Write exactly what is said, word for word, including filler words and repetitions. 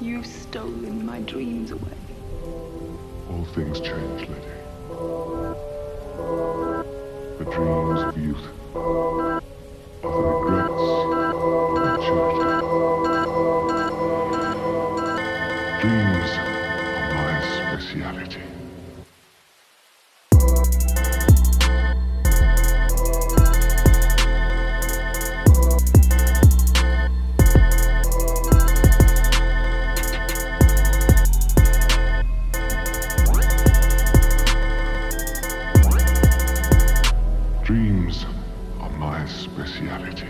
You've stolen my dreams away. All things change, lady. The dreams of youth, of the regrets of childhood. Dreams are my speciality. Dreams are my speciality.